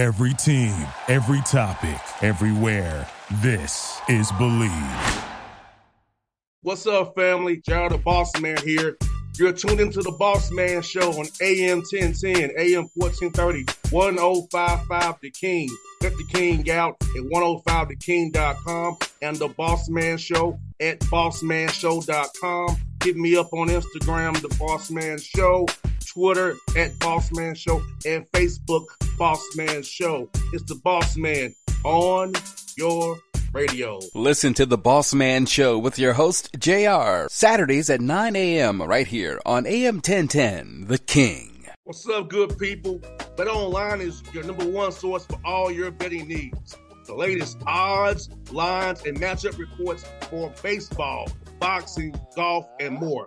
Every team, every topic, everywhere. This is Believe. What's up, family? JR The Bossman here. You're tuned into The Boss Man Show on AM 1010, AM 1430, 105.5 The King. Check The King out at 105theking.com and The Boss Man Show at bossmanshow.com. Hit me up on Instagram, The Boss Man Show, Twitter at Boss Man Show, and Facebook, Boss Man Show. It's The Boss Man on your radio. Listen to The Boss Man Show with your host, JR, Saturdays at 9 a.m. right here on AM 1010, The King. What's up, good people? BetOnline is your number one source for all your betting needs. The latest odds, lines, and matchup reports for baseball, boxing, golf, and more.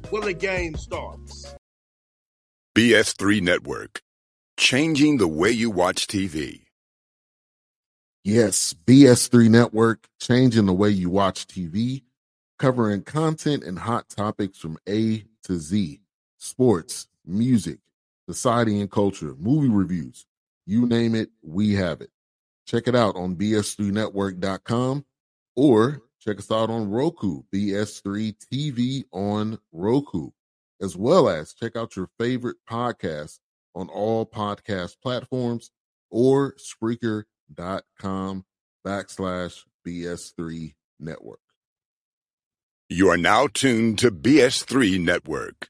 where the game starts. BS3 Network, changing the way you watch TV. Yes, BS3 Network, changing the way you watch TV, covering content and hot topics from A to Z, sports, music, society and culture, movie reviews, you name it, we have it. Check it out on bs3network.com or check us out on Roku, BS3 TV on Roku, as well as check out your favorite podcast on all podcast platforms or Spreaker.com/BS3Network. You are now tuned to BS3 Network.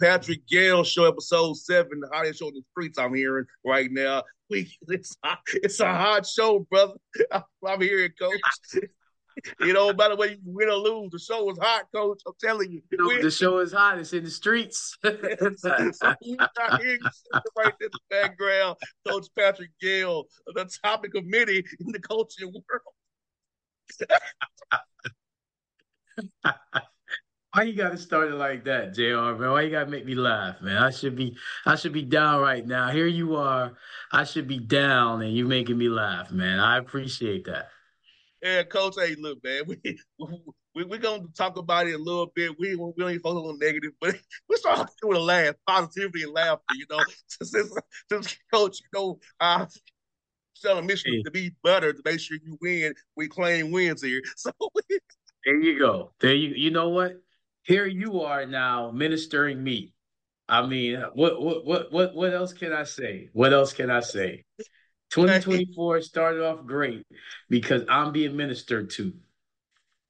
Patrick Gayle Show, episode 7, the hottest show in the streets I'm hearing right now. It's a hot show, brother. I'm hearing, Coach. You know, by the way, you win or lose, the show is hot, Coach. I'm telling you. The show is hot. It's in the streets. So we're not hearing right in the background, Coach Patrick Gayle, the topic of many in the coaching world. Why you gotta start it like that, JR, man? Why you gotta make me laugh, man? I should be down right now. Here you are. I should be down, and you making me laugh, man. I appreciate that. Yeah, Coach. Hey, look, man. We're gonna talk about it a little bit. We don't even focus on negative, but we start with a laugh, positivity, and laughter. You know, since Coach, you know, I'm telling mission to be better to make sure you win. We claim wins here, so there you go. There you. You know what? Here you are now ministering me. I mean, what else can I say? 2024 started off great because I'm being ministered to.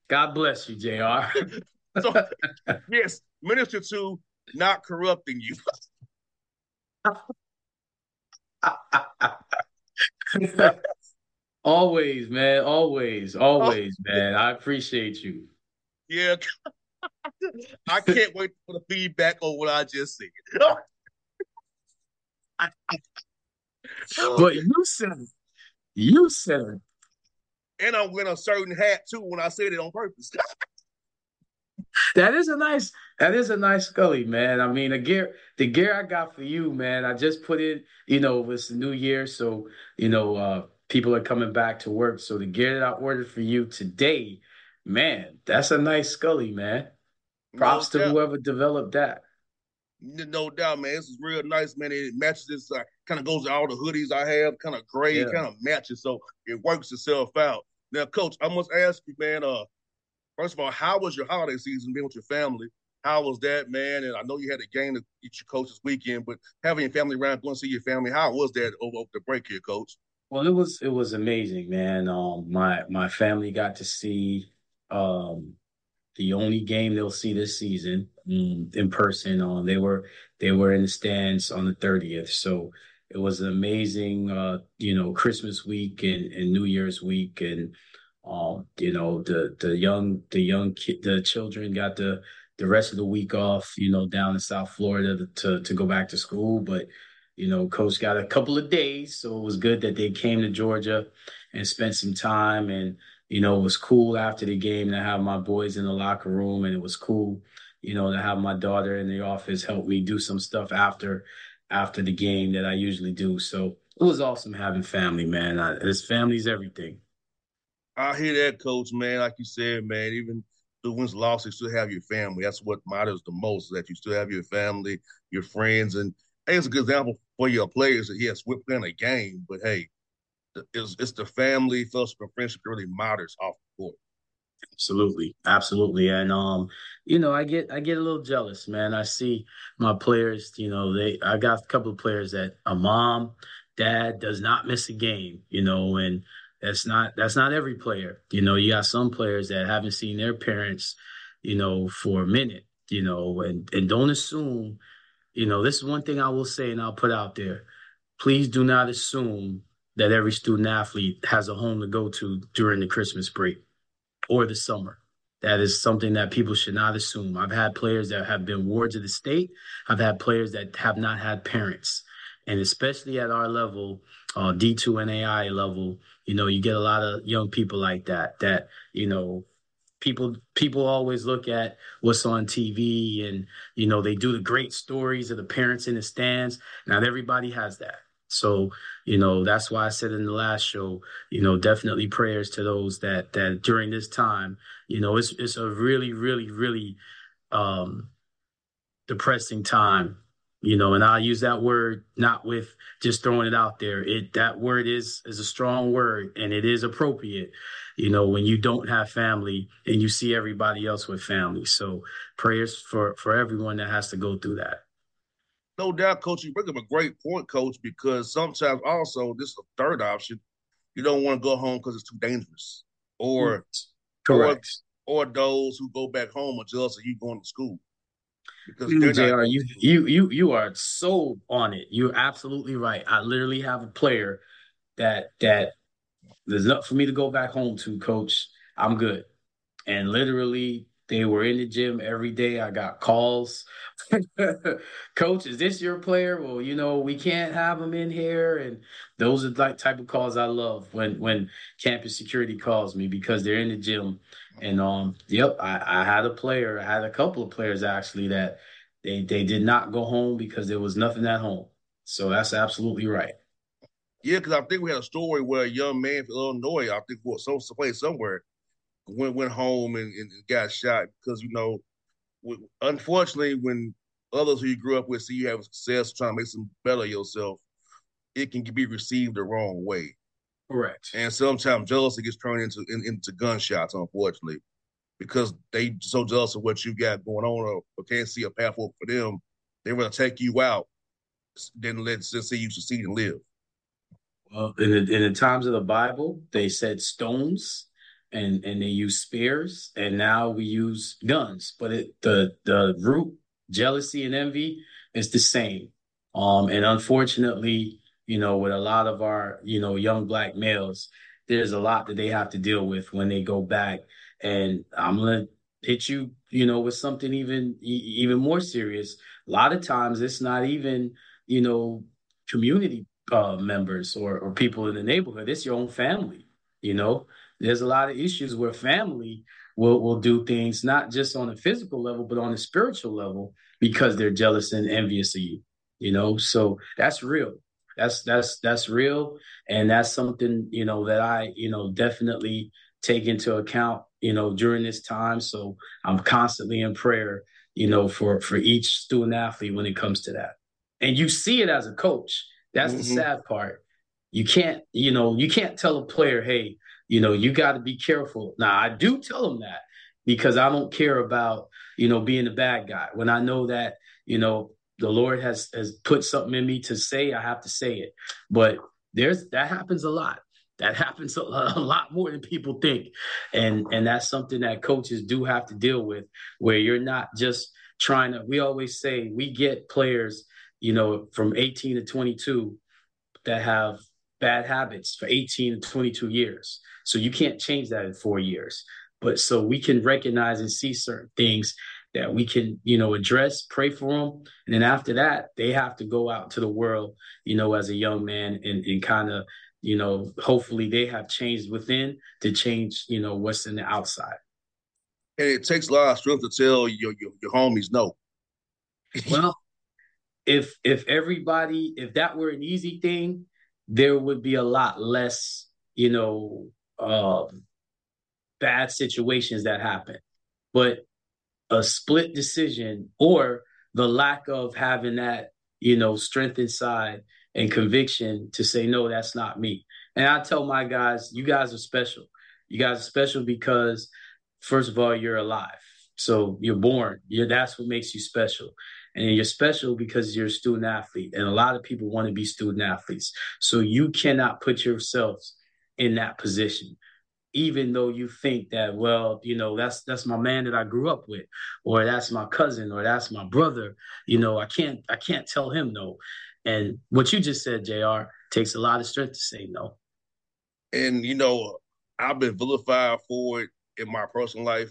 God bless you, JR. So, yes, minister to, not corrupting you. Always, man. Always, man. I appreciate you. Yeah. I can't wait for the feedback on what I just said. But you said it. And I'm wearing a certain hat too when I said it on purpose. That is a nice Scully, man. I mean, the gear I got for you, man. I just put in, you know, it's the new year, so you know, people are coming back to work. So the gear that I ordered for you today, man, that's a nice Scully, man. Props to whoever developed that. No doubt, man. This is real nice, man. It matches this, kind of goes to all the hoodies I have, kind of gray, kind of matches, so it works itself out. Now, Coach, I must ask you, man, First of all, how was your holiday season being with your family? How was that, man? And I know you had a game to eat your coach this weekend, but having your family around, going to see your family, how was that over the break here, Coach? Well, it was amazing, man. My family got to see the only game they'll see this season in person. They were in the stands on the 30th, so it was an amazing, Christmas week and New Year's week, and the children got the rest of the week off, down in South Florida to go back to school. But, Coach got a couple of days, so it was good that they came to Georgia and spent some time. And, it was cool after the game to have my boys in the locker room, and it was cool, to have my daughter in the office help me do some stuff after the game that I usually do. So it was awesome having family, man. This family's everything. I hear that, Coach, man. Like you said, man, even the wins and losses, you still have your family. That's what matters the most, that you still have your family, your friends. And hey, it's a good example for your players that, yes, we're playing a game, but, hey, it's the family, fellowship, and friendship that really matters off the court. Absolutely. Absolutely. And, I get a little jealous, man. I see my players, I got a couple of players that a mom, dad does not miss a game, and that's not every player. You got some players that haven't seen their parents, for a minute, and don't assume, this is one thing I will say and I'll put out there. Please do not assume that every student athlete has a home to go to during the Christmas break or the summer. That is something that people should not assume. I've had players that have been wards of the state. I've had players that have not had parents. And especially at our level, D2 NAI level, you get a lot of young people like that, people always look at what's on TV and, they do the great stories of the parents in the stands. Not everybody has that. So, that's why I said in the last show, definitely prayers to those that during this time, it's a really, really, really depressing time. And I use that word not with just throwing it out there. That word is a strong word, and it is appropriate, when you don't have family and you see everybody else with family. So prayers for everyone that has to go through that. No doubt, Coach. You bring up a great point, Coach, because sometimes also this is a third option. You don't want to go home because it's too dangerous. Or, correct. Or those who go back home are jealous of you going to school. Because JR, you are so on it. You're absolutely right. I literally have a player that there's nothing for me to go back home to, Coach. I'm good. And literally, they were in the gym every day. I got calls. Coach, is this your player? Well, we can't have him in here. And those are the type of calls I love when campus security calls me because they're in the gym. And, I had a couple of players actually that they did not go home because there was nothing at home. So that's absolutely right. Yeah, because I think we had a story where a young man from Illinois, I think was someplace somewhere, went home and got shot because, unfortunately, when others who you grew up with see you have success trying to make some better yourself, it can be received the wrong way. Correct. And sometimes jealousy gets turned into gunshots, unfortunately, because they so jealous of what you got going on or can't see a path forward for them. They want to take you out, then let's see you succeed and live. Well, in the times of the Bible, they said stones and they use spears, and now we use guns. But the root, jealousy and envy, is the same. And unfortunately, with a lot of our, young black males, there's a lot that they have to deal with when they go back. And I'm going to hit you, with something even more serious. A lot of times it's not even, community members or people in the neighborhood. It's your own family, There's a lot of issues where family will do things, not just on a physical level, but on a spiritual level, because they're jealous and envious of you, So that's real. That's real. And that's something, that I, definitely take into account, during this time. So I'm constantly in prayer, for each student athlete when it comes to that. And you see it as a coach. That's the sad part. You can't tell a player, hey, you got to be careful. Now, I do tell them that, because I don't care about, you know, being the bad guy. When I know that, you know, the Lord has put something in me to say, I have to say it. But that happens a lot. That happens a lot more than people think. And that's something that coaches do have to deal with, where you're not just trying to, we always say we get players, you know, from 18 to 22 that have bad habits for 18 to 22 years. So you can't change that in 4 years. But so we can recognize and see certain things that we can, you know, address, pray for them. And then after that, they have to go out to the world, you know, as a young man and kind of, you know, hopefully they have changed within to change, you know, what's in the outside. And it takes a lot of strength to tell your homies no. Well, if that were an easy thing, there would be a lot less, you know, bad situations that happen. But a split decision or the lack of having that, you know, strength inside and conviction to say, no, that's not me. And I tell my guys, you guys are special. You guys are special because, first of all, you're alive. So you're born. That's what makes you special. And you're special because you're a student athlete. And a lot of people want to be student athletes. So you cannot put yourselves in that position, even though you think that, well, you know, that's my man that I grew up with, or that's my cousin, or that's my brother. You know, I can't tell him no. And what you just said, JR, takes a lot of strength to say no. And, you know, I've been vilified for it in my personal life,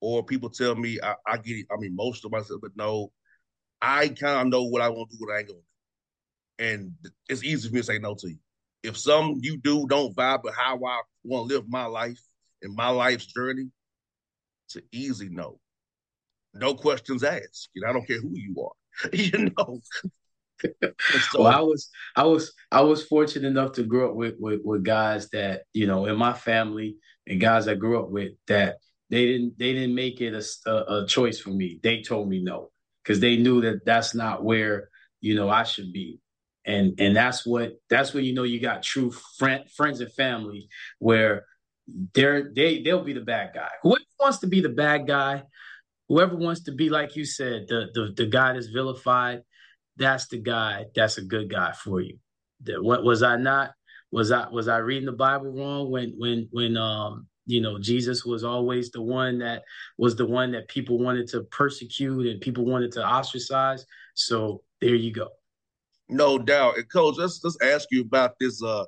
or people tell me I get, I'm emotional myself, but no, I kind of know what I want to do, what I ain't going to do. And it's easy for me to say no to you. If something you do don't vibe with how I want to live my life and my life's journey, it's an easy no. No questions asked. You know, I don't care who you are. You know? So, well, I was fortunate enough to grow up with guys that, you know, in my family and guys I grew up with that they didn't make it a choice for me. They told me no because they knew that that's not where, you know, I should be. And that's when you know you got true friends and family where they'll be the bad guy. Whoever wants to be the bad guy, whoever wants to be, like you said, the guy that's vilified, that's the guy. That's a good guy for you. What was I not? Was I reading the Bible wrong when you know, Jesus was always the one that people wanted to persecute and people wanted to ostracize? So there you go. No doubt. And Coach, let's ask you about this the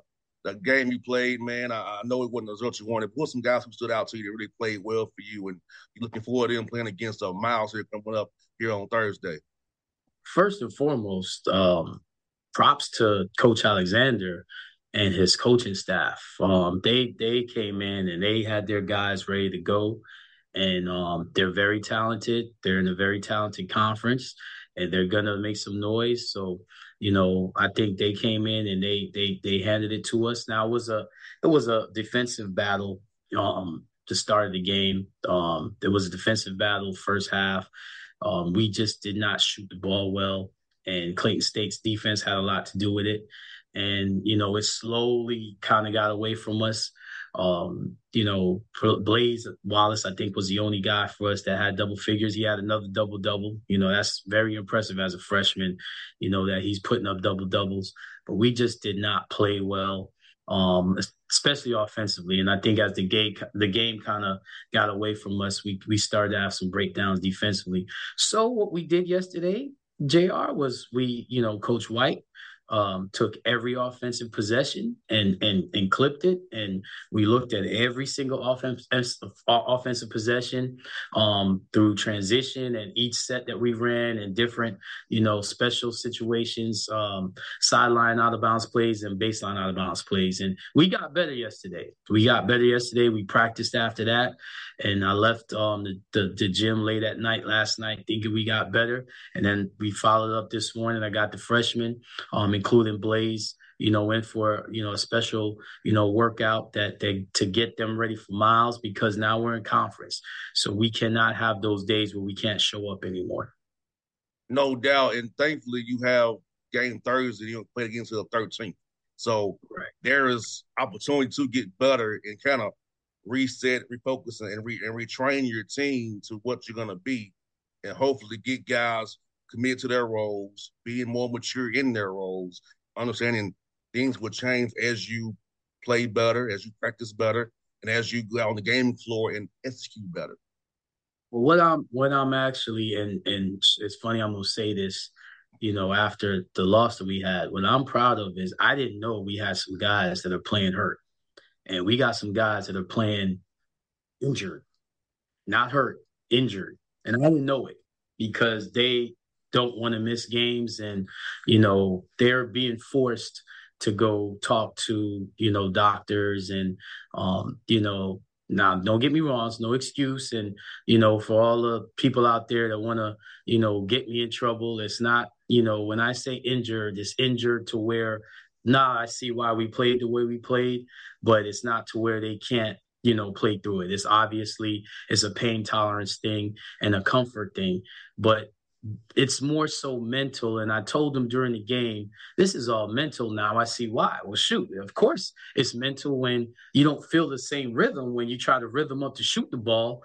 game you played, man. I know it wasn't the result you wanted, but some guys who stood out to you that really played well for you, and you're looking forward to them playing against Miles here coming up here on Thursday. First and foremost, props to Coach Alexander and his coaching staff. They came in and they had their guys ready to go, and they're very talented. They're in a very talented conference, and they're gonna make some noise. So, you know, I think they came in and they handed it to us. Now it was a defensive battle. To start of the game, there was a defensive battle first half. We just did not shoot the ball well, and Clayton State's defense had a lot to do with it. And, you know, it slowly kind of got away from us. You know, Blaze Wallace, I think, was the only guy for us that had double figures. He had another double-double. You know, that's very impressive as a freshman, you know, that he's putting up double-doubles. But we just did not play well, especially offensively. And I think as the game kind of got away from us, we started to have some breakdowns defensively. So what we did yesterday, JR, was Coach White took every offensive possession and clipped it. And we looked at every single offensive possession through transition and each set that we ran and different, you know, special situations, sideline out-of-bounds plays and baseline out-of-bounds plays. And we got better yesterday. We practiced after that. And I left the gym late at night last night thinking we got better. And then we followed up this morning. I got the freshmen, including Blaze, you know, went for, you know, a special, you know, workout to get them ready for Miles, because now we're in conference. So we cannot have those days where we can't show up anymore. No doubt. And thankfully you have game Thursday, you don't play against the 13th. So right. There is opportunity to get better and kind of reset, refocus, and retrain your team to what you're going to be, and hopefully get guys committed to their roles, being more mature in their roles, understanding things will change as you play better, as you practice better, and as you go out on the game floor and execute better. Well, what I'm actually, and it's funny I'm going to say this, you know, after the loss that we had, what I'm proud of is I didn't know we had some guys that are playing hurt. And we got some guys that are playing injured, not hurt, injured. And I didn't know it because they don't want to miss games. And, you know, they're being forced to go talk to, you know, doctors and, you know, now, don't get me wrong, it's no excuse. And, you know, for all the people out there that want to, you know, get me in trouble, it's not, you know, when I say injured, it's injured to where, nah, I see why we played the way we played, but it's not to where they can't, you know, play through it. It's obviously, it's a pain tolerance thing and a comfort thing, but it's more so mental. And I told them during the game, this is all mental now. I see why. Well, shoot, of course it's mental when you don't feel the same rhythm when you try to rhythm up to shoot the ball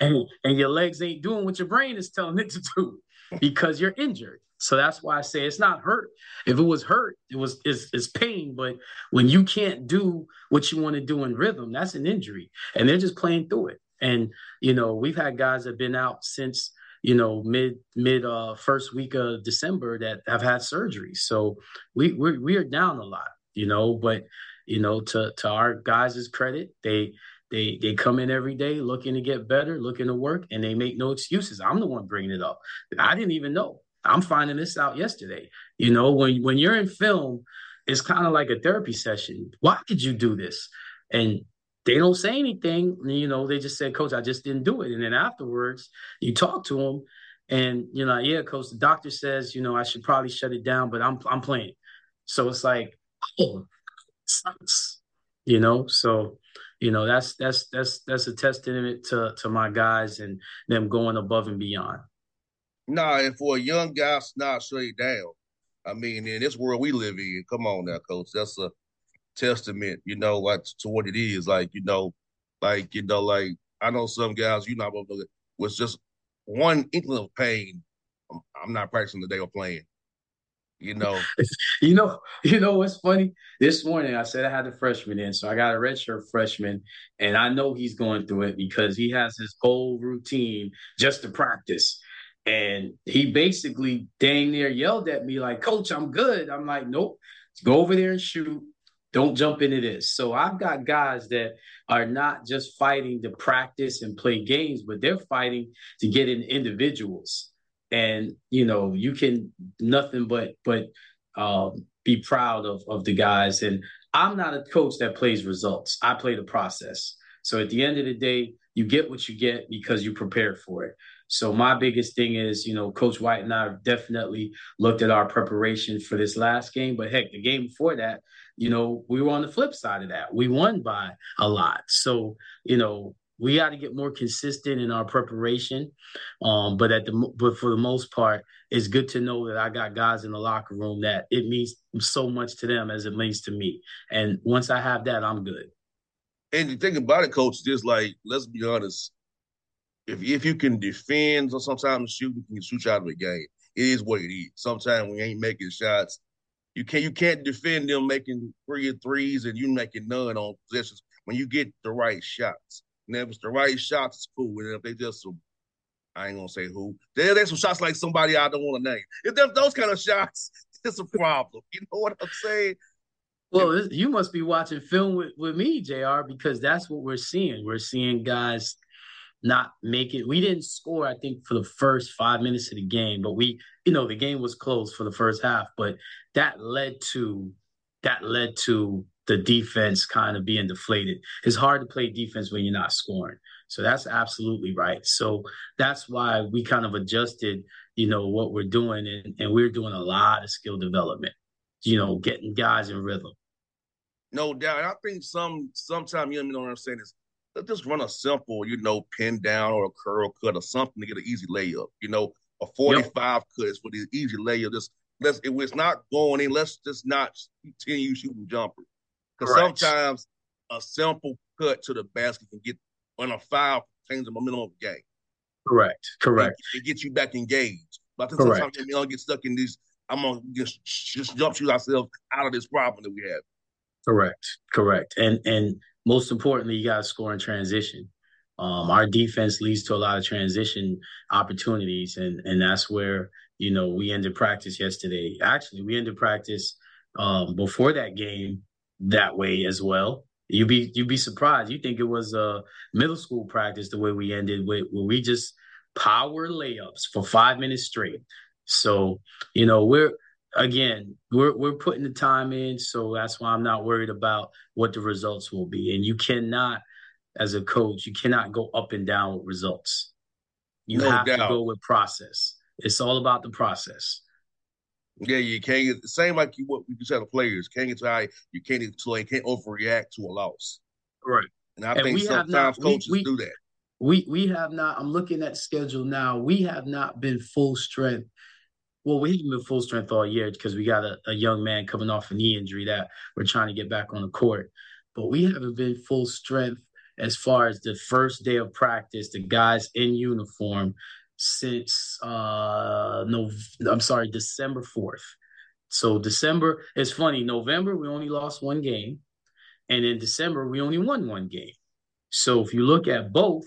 and your legs ain't doing what your brain is telling it to do because you're injured. So that's why I say it's not hurt. If it was hurt, it's pain. But when you can't do what you want to do in rhythm, that's an injury. And they're just playing through it. And, you know, we've had guys that have been out since, you know, mid first week of December that have had surgery. So we are down a lot, you know, but, you know, to our guys' credit, they come in every day looking to get better, looking to work, and they make no excuses. I'm the one bringing it up. I didn't even know. I'm finding this out yesterday. You know, when you're in film, it's kind of like a therapy session. Why did you do this? And they don't say anything. You know, they just said, Coach, I just didn't do it. And then afterwards, you talk to them and, you know, yeah, Coach, the doctor says, you know, I should probably shut it down, but I'm playing. So it's like, oh, sucks. You know, so, you know, that's a testament to my guys and them going above and beyond. Nah, and for a young guy, it's not straight down. I mean, in this world we live in, come on now, Coach. That's a testament, you know, like to what it is. Like I know some guys, you know, was just one inkling of pain. I'm not practicing the day of playing. You know. you know what's funny? This morning I said I had a freshman in, so I got a redshirt freshman, and I know he's going through it because he has his whole routine just to practice. And he basically dang near yelled at me like, Coach, I'm good. I'm like, nope, go over there and shoot. Don't jump into this. So I've got guys that are not just fighting to practice and play games, but they're fighting to get in individuals. And, you know, you can nothing but be proud of the guys. And I'm not a coach that plays results. I play the process. So at the end of the day, you get what you get because you prepared for it. So my biggest thing is, you know, Coach White and I have definitely looked at our preparation for this last game. But, heck, the game before that, you know, we were on the flip side of that. We won by a lot. So, you know, we got to get more consistent in our preparation. But for the most part, it's good to know that I got guys in the locker room that it means so much to them as it means to me. And once I have that, I'm good. And the thing about it, Coach, just like, let's be honest. If you can defend or sometimes shoot, you can shoot you out of a game. It is what it is. Sometimes when you ain't making shots, you can't defend them making threes and you making none on possessions when you get the right shots. And if it's the right shots, it's cool. And if they just some, I ain't gonna say who, there's some shots like somebody I don't want to name. If there's those kind of shots, it's a problem. You know what I'm saying? Well, you must be watching film with me, JR, because that's what we're seeing. We're seeing guys not make it. We didn't score, I think, for the first 5 minutes of the game, but we, you know, the game was close for the first half, but that led to the defense kind of being deflated. It's hard to play defense when you're not scoring. So that's absolutely right. So that's why we kind of adjusted, you know, what we're doing, and we're doing a lot of skill development, you know, getting guys in rhythm. No doubt. I think sometimes you don't understand this. Let's just run a simple, you know, pin down or a curl cut or something to get an easy layup. You know, a 45 cut is for the easy layup. Just if it's not going in, let's just not continue shooting jumpers. Because sometimes a simple cut to the basket can get on a foul, change the momentum of the game. Correct. It gets you back engaged. But I think sometimes we all get stuck in these, I'm going to just jump shoot ourselves out of this problem that we have. Correct. And most importantly, you got to score in transition. Our defense leads to a lot of transition opportunities, and that's where, you know, we ended practice yesterday. Actually, we ended practice before that game that way as well. You'd be surprised. You think it was a middle school practice the way we ended with, where we just power layups for 5 minutes straight. So, you know, we're putting the time in, so that's why I'm not worried about what the results will be. And you cannot, as a coach, you cannot go up and down with results. You have to go with process. It's all about the process. Yeah, you can't get the same like you what we just had the players. Can't get tired. You can't get too late. Can't overreact to a loss. Right. And I think sometimes coaches do that. We have not. I'm looking at the schedule now. We have not been full strength. Well, we haven't been full strength all year because we got a young man coming off a knee injury that we're trying to get back on the court. But we haven't been full strength as far as the first day of practice, the guys in uniform, since December 4th. So December, it's funny, November, we only lost one game. And in December, we only won one game. So if you look at both,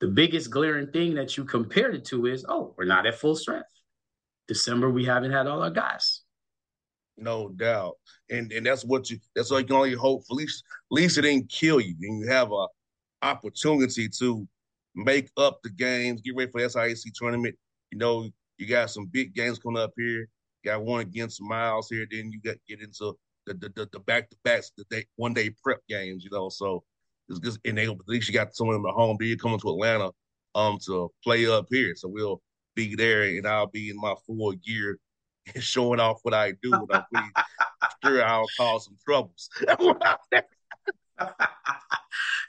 the biggest glaring thing that you compared it to is, oh, we're not at full strength. December, we haven't had all our guys. No doubt. And that's what you can only hope for. At least it didn't kill you. And you have an opportunity to make up the games, get ready for the SIAC tournament. You know, you got some big games coming up here. You got one against Miles here. Then you get into the back-to-backs, the one-day prep games, you know. So it's just enabled. At least you got some of them at home. They're coming to Atlanta to play up here. So we'll be there, and I'll be in my full gear and showing off what I do. When I please, sure, I'll cause some troubles.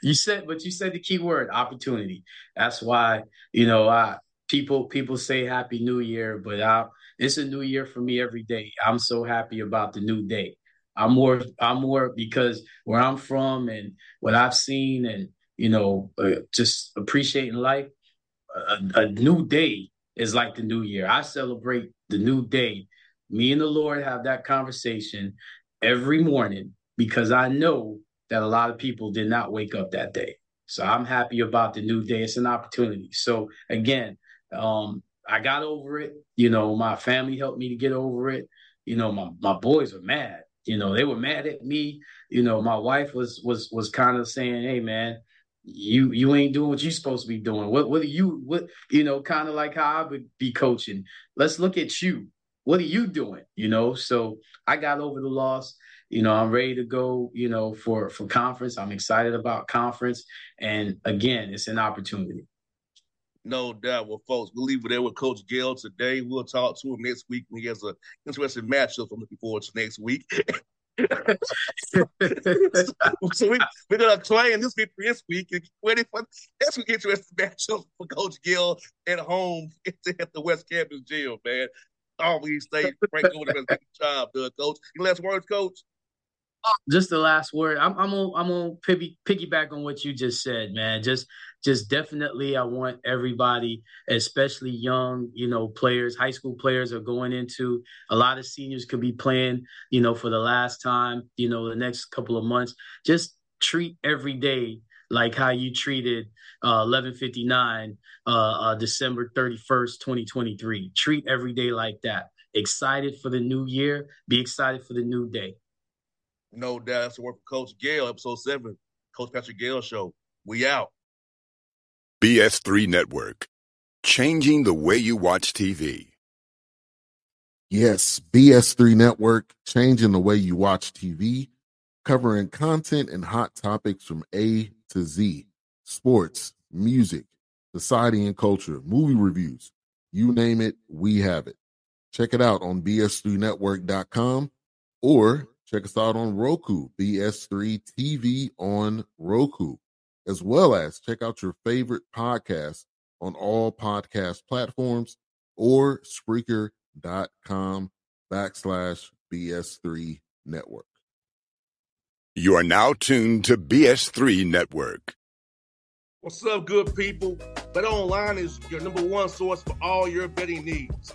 You said the key word, opportunity. That's why, you know, people say Happy New Year, but it's a new year for me every day. I'm so happy about the new day. I'm more because where I'm from and what I've seen, and, you know, just appreciating life. A new day is like the new year. I celebrate the new day. Me and the Lord have that conversation every morning because I know that a lot of people did not wake up that day. So I'm happy about the new day. It's an opportunity. So again, I got over it. You know, my family helped me to get over it. You know, my boys were mad. You know, they were mad at me. You know, my wife was kind of saying, "Hey, man, you ain't doing what you're supposed to be doing. What you know, kind of like how I would be coaching. Let's look at you. What are you doing?" You know, so I got over the loss. You know, I'm ready to go, you know, for conference. I'm excited about conference. And, again, it's an opportunity. No doubt. Well, folks, we'll leave it there with Coach Gayle today. We'll talk to him next week when he has an interesting matchup. I'm looking forward to next week. So we're going to claim this victory this week. And that's an interesting matchup for Coach Gayle at home at the West Campus Gym, man. Always stay Frank over there. Good job, Coach. Your last words, Coach? Just the last word. I'm on piggyback on what you just said, man. Just definitely, I want everybody, especially young, you know, players, high school players are going into, a lot of seniors could be playing, you know, for the last time, you know, the next couple of months. Just treat every day like how you treated 1159 December 31st, 2023. Treat every day like that. Excited for the new year. Be excited for the new day. No doubt. That's the work for Coach Gayle, episode 7, Coach Patrick Gayle Show. We out. BS3 Network, changing the way you watch TV. Yes, BS3 Network, changing the way you watch TV, covering content and hot topics from A to Z, sports, music, society and culture, movie reviews, you name it, we have it. Check it out on BS3Network.com or check us out on Roku, BS3 TV on Roku, as well as check out your favorite podcast on all podcast platforms or Spreaker.com/BS3Network. You are now tuned to BS3 Network. What's up, good people? BetOnline is your number one source for all your betting needs.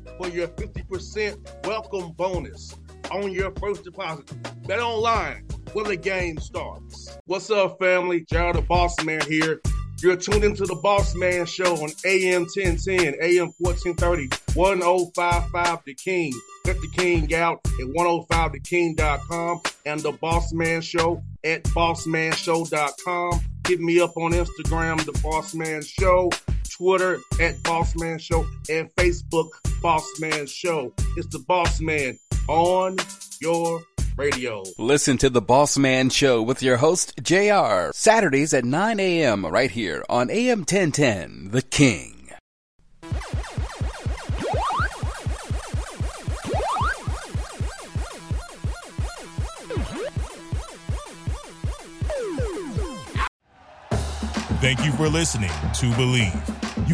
for your 50% welcome bonus on your first deposit. Bet online when the game starts. What's up, family? JR The Bossman here. You're tuned into The Boss Man Show on AM 1010, AM 1430, 105.5 The King. Check The King out at 105theking.com and The Boss Man Show at bossmanshow.com. Hit me up on Instagram, The Boss Man Show, Twitter at Boss Man Show, and Facebook, Boss Man Show. It's The Boss Man on your radio. Listen to The Boss Man Show with your host, JR, Saturdays at 9 a.m. right here on AM 1010, The King. Thank you for listening to Believe. You